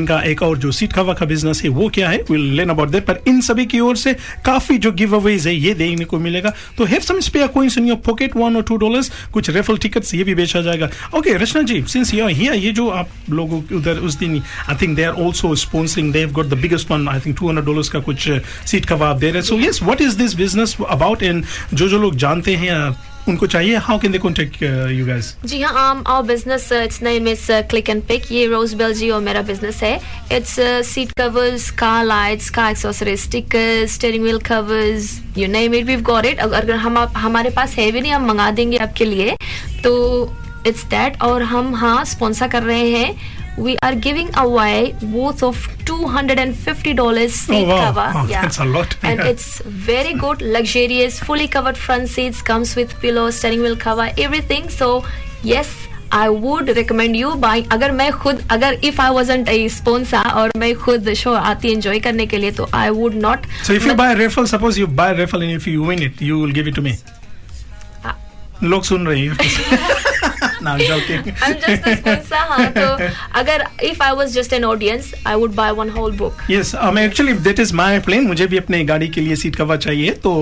इनका एक और जो सीट कवर का बिजनेस है वो क्या है, विल लर्न अबाउट दैट. पर इन सभी की ओर से काफी जो गिव अवेज है ये देखने को मिलेगा. तो have some spare coins in your pocket, $1 or $2, कुछ रेफरल टिकट्स ये भी बेचा जाएगा. Okay Rachna ji, since you are here, ये जो आप लोगों उधर उस दिन I think they are also sponsoring, they have got the biggest one, I think $200 का कुछ सीट कवर आप दे रहे. So yes, what is this business about, and जो जो लोग जानते हैं उनको चाहिए, how can they contact you guys? जी हां, our business, it's name is click and pick, ये रोजबेल जी और मेरा बिजनेस है. It's seat covers, car lights, car accessories, stickers, steering wheel covers, you name it, we have got it. अगर हम हमारे पास है भी नहीं, हम मंगा देंगे आपके लिए. तो इट्स दैट. और हम हां स्पॉन्सर कर रहे हैं, we are giving away worth of $250 seat cover. Oh, yeah, that's a lot. And it's very good, luxurious, fully covered front seats, comes with pillow, steering wheel cover, everything. So yes, I would recommend you buying. अगर मैं खुद, अगर if I wasn't a sponsor और मैं खुद show आती enjoy करने के लिए, तो I would not. So if you buy a raffle, suppose you buy a raffle and if you win it, you will give it to me. लोग सुन रहे हैं. No, I'm joking. I'm just a sponsor. हाँ, तो अगर if I was just an audience, I would buy one whole book. Yes, actually that is my plan. मुझे भी अपने गाड़ी के लिए सीट कवर चाहिए. तो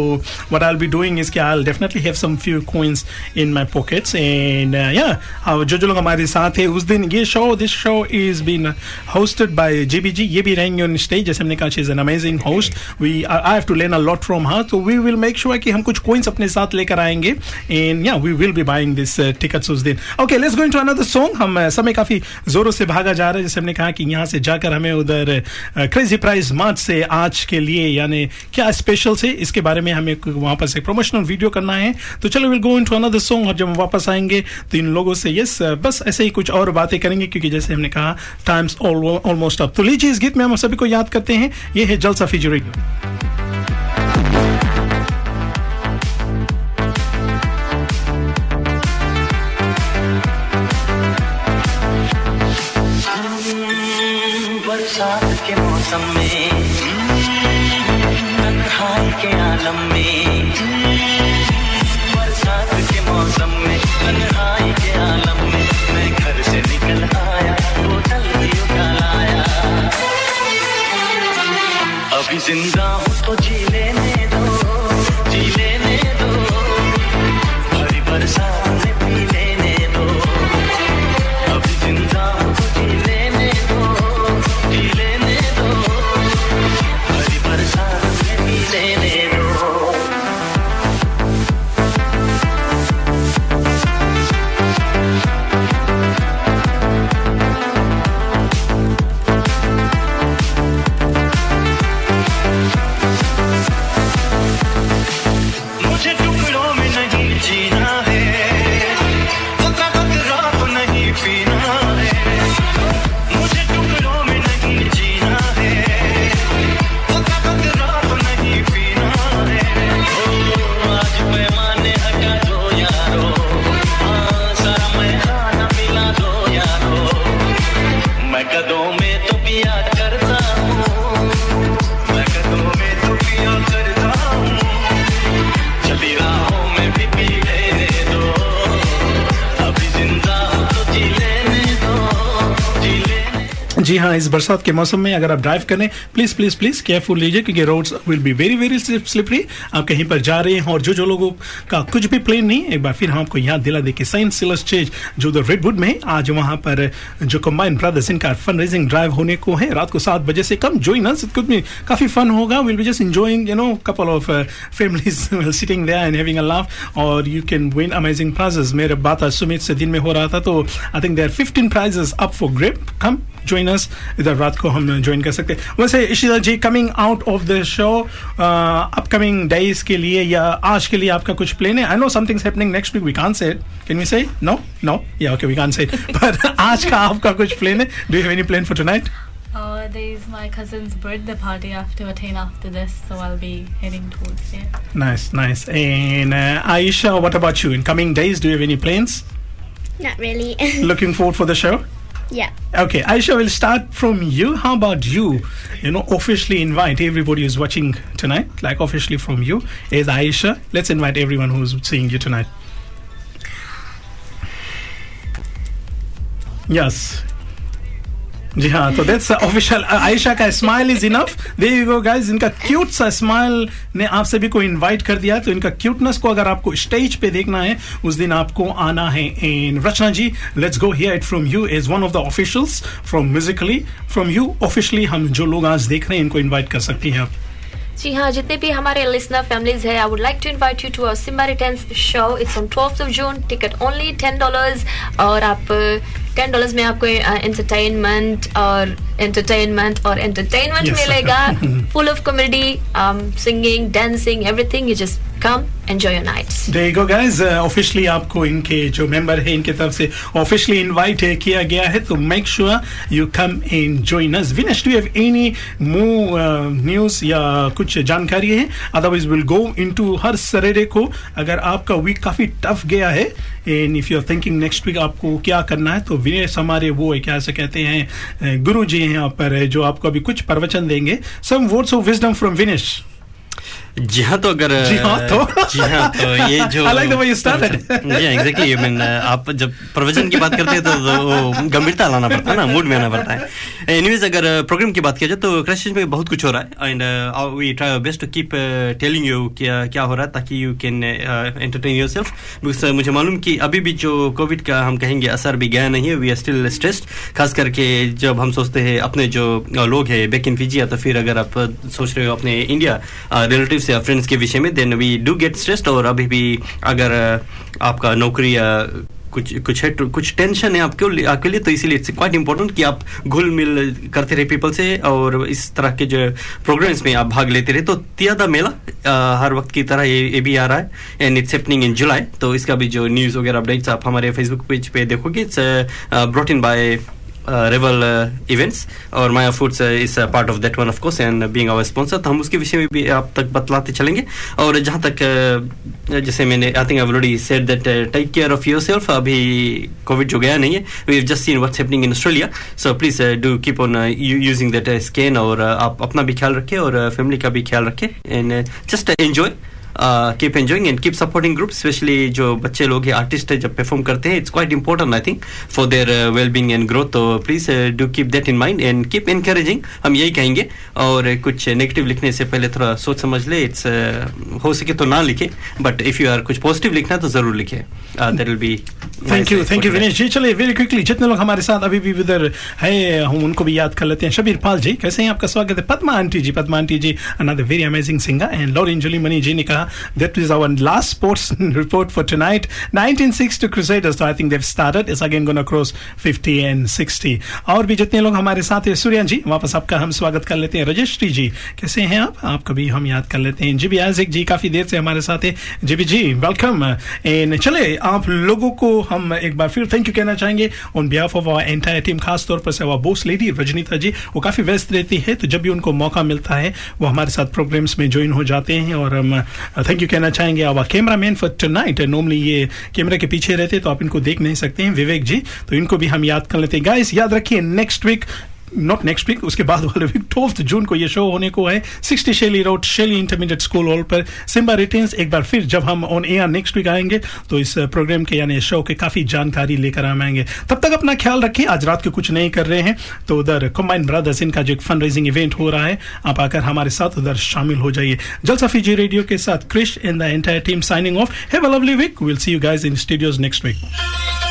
what I'll be doing is कि I'll definitely have some few coins in my pockets and yeah, जो लोग हमारे साथ है उस दिन, ये show, this show is been hosted by JBG. ये भी रहेंगे on stage. जैसे हमने कहा, she is an amazing host. I have to learn a lot from her. So we will make sure कि हम कुछ coins अपने साथ लेकर आएंगे and yeah, we will be buying this tickets उस दिन. Okay, let's go into another song. हम समय काफी जोरों से भागा जा रहा है, जैसे हमने कहा कि यहाँ से जाकर हमें उधर क्रेजी प्राइस मार्च से आज के लिए यानी क्या स्पेशल से इसके बारे में हमें वहाँ पर से प्रमोशनल वीडियो करना है. तो चलो will go into another song, और जब हम वापस आएंगे तो इन लोगों से यस बस ऐसे ही कुछ और बातें करेंगे, क्योंकि जैसे हमने कहा टाइम्स ऑलमोस्ट अप. तो लीजिए, इस गीत में हम सभी को याद करते हैं. ये है जलसा फीजी रेडियो. बरसात के मौसम में, तन्हाई के आलम में, बरसात के मौसम में, तन्हाई के आलम में, मैं घर से निकल आया, बोतल भी उठाया. अभी जिंदा हूँ तो जी लेने दो, जी लेने दो, भरी बरसात में पी लेने दो. अभी जिंदा हूँ तो जी लेने दो, जी लेने दो, हरी बरसात में भी लेने दो. जी हाँ, इस बरसात के मौसम में अगर आप ड्राइव करें प्लीज प्लीज प्लीज केयरफुल लीजिए, क्योंकि roads will be very very slippery. आप कहीं पर जा रहे हैं और जो जो लोगों का कुछ भी प्लान नहीं, एक बार फिर हम आपको याद दिला दे कि साइंस सिलर्स चेज जो रेडवुड में आज वहाँ पर जो कोमाइन ब्रदर्स इनका फंड रेजिंग ड्राइव होने को है रात को 7 बजे से कम। ज्वाइन अस, कुछ में काफी फन होगा। Will be just enjoying you know couple of families sitting there and having a laugh, और you can win amazing prizes. मेरे बात आज सुमित से दिन में हो रहा था, तो I think there 15 prizes up for grab. Come join us, इधर रात को हम join कर सकते हैं। वैसे इशिता जी, coming out of the show, upcoming days के लिए या आज के लिए आपका कुछ plan है? I know something's happening next week, we can't say it. Can we say it? No? No? Yeah, okay, we can't say it. But आज का आपका कुछ plan है? Do you have any plan for tonight? There's my cousin's birthday party I have to attend after this, so I'll be heading towards it. Nice, nice. And Aisha, what about you? In coming days, do you have any plans? Not really. Looking forward for the show? Yeah. Okay, Aisha, we'll start from you. How about you? You know, officially invite everybody who's watching tonight, like officially from you is Aisha. Let's invite everyone who's seeing you tonight. Yes. जी हाँ, तो that's official. Ayesha का smile is enough. There you go guys, इनका cute सा smile ने आप सभी को invite कर दिया। तो इनका क्यूटनेस को अगर आपको स्टेज पे देखना है उस दिन आपको आना है। And Rachna ji, let's go hear it from you as one of the officials from Musically. From you officially हम जो लोग आज देख रहे हैं इनको इन्वाइट कर सकती हैं आप। जी हाँ, जितने भी हमारे लिसनर फैमिलीज है, I would like to invite you to our Simba returns show. It's on 12th of June, ticket only $10, और आप $10 में आपको एंटरटेनमेंट मिलेगा, full of comedy, singing, dancing, everything. You just come, enjoy your nights. There you go guys, officially आपको इनके जो member है इनके तरफ से ऑफिशियली इनवाइट किया गया है, तो make sure you come and join us. Vinesh, do you have any more news या कुछ जानकारी है? Otherwise will go into her Saturday को। अगर आपका वीक काफी टफ गया है and if you are thinking next week आपको क्या करना है, तो विनेश हमारे वो क्या से कहते हैं गुरु जी हैं यहाँ पर, जो आपको अभी कुछ प्रवचन देंगे। Some words of wisdom from Vinesh. जी हाँ, तो अगर जी हाँ तो ये जो I like the way you started. Yeah, exactly. I mean, आप जब प्रवचन की बात करते हैं तो गंभीरता लाना पड़ता है ना, मूड में आना पड़ता है। एनीवेज, अगर प्रोग्राम की बात किया जाए तो क्रैश में बहुत कुछ हो रहा है, and we try our best to keep telling you क्या हो रहा है ताकि you can entertain yourself. Because मुझे मालूम कि अभी भी जो कोविड का हम कहेंगे असर भी गया नहीं है। वी आर स्टिल स्ट्रेस्ड, खास करके जब हम सोचते हैं अपने जो लोग हैं बैक इन फिजी, या तो फिर अगर आप सोच रहे हो अपने इंडिया रिलेटिव्स या फ्रेंड्स के विषय में, then we do get stressed. और अभी भी अगर आपका नौकरी या कुछ है, कुछ टेंशन है आपके लिए, तो इसीलिए इट्स क्वाइट इम्पोर्टेंट कि आप घुल मिल करते रहे पीपल से, और इस तरह के जो प्रोग्राम्स में आप भाग लेते रहे। तो तिया द मेला हर वक्त की तरह ये भी आ रहा है, and it's happening in July. तो इसका भी जो न्यूज़ वगैरह अपडेट्स आप हमारे फेसबुक पेज पे देखोगे। It's brought in by रेवल events, और Maya foods is part of that one of course and being our sponsor. तो हम उसके विषय में भी आप तक बतलाते चलेंगे। और जहाँ तक जैसे मैंने I think I already said that take care of yourself. अभी कोविड जो गया नहीं है, we have just seen what's happening in Australia, so please do keep on using that scan. और आप अपना भी ख्याल रखें और फैमिली का भी ख्याल रखें, and just enjoy, keep enjoying and keep supporting group. Specially जो बच्चे लोग हैं, आर्टिस्ट हैं, जब परफॉर्म करते हैं, it's quite important I think for their wellbeing and growth. तो please do keep that in mind and keep encouraging, हम यही कहेंगे। और कुछ नेगेटिव लिखने से पहले थोड़ा सोच समझ ले। इट्स हो सके तो ना लिखे, बट इफ यू आर कुछ पॉजिटिव लिखना है तो जरूर लिखे। That will be thank you Vinesh ji. चलिए वेरी क्विकली, जितने लोग हमारे साथ अभी भी उधर है हम उनको भी याद कर लेते हैं। शबीर पाल जी, कैसे हैं? आपका स्वागत है। Padma aunty ji another very amazing singer. And Lauren जोलीमनी जी ने कहा that is our last sports report for tonight. 19-6 to Crusaders, so I think they've started. It's again gonna cross 50 and 60. और भी जितने लोग हमारे साथ हैं, सूर्यन जी, वापस आपका हम स्वागत कर लेते हैं। रजश्री जी, कैसे हैं आप? आपका भी हम याद कर लेते हैं। जीबी आजिक जी काफी देर से हमारे साथ है। GB ji, welcome. एंड चले आप लोगों को हम एक बार फिर थैंक यू कहना चाहेंगे on behalf of our entire team, खासतौर पर से our boss lady Rajnita ji. वो काफी व्यस्त रहती है, तो जब भी उनको मौका मिलता है वो हमारे साथ प्रोग्राम्स में ज्वाइन हो जाते हैं। और हम थैंक यू कहना चाहेंगे our camera man for tonight. Normally ये कैमरा के पीछे रहते तो आप इनको देख नहीं सकते हैं, विवेक जी, तो इनको भी हम याद कर लेते हैं। गाइस याद रखिए, next week not next week, उसके बाद वाले वीक 12 जून को ये शो होने को है 60 शेली रोड शेली इंटरमीडिएट स्कूल हॉल पर सिम्बा रिटेंस। एक बार फिर जब हम ऑन एयर नेक्स्ट वीक आएंगे तो इस प्रोग्राम के यानी शो के काफ़ी जानकारी लेकर हम आएंगे। तब तक अपना ख्याल रखें। आज रात को कुछ नहीं कर रहे हैं तो उधर कोमाइन ब्रदर्स इनका जो एक फंड रेजिंग इवेंट हो रहा है, आप आकर हमारे साथ उधर शामिल हो जाइए। जलसा फीजी रेडियो के साथ Krish and the entire team signing off. Have a lovely week, we will see you guys in studios next week.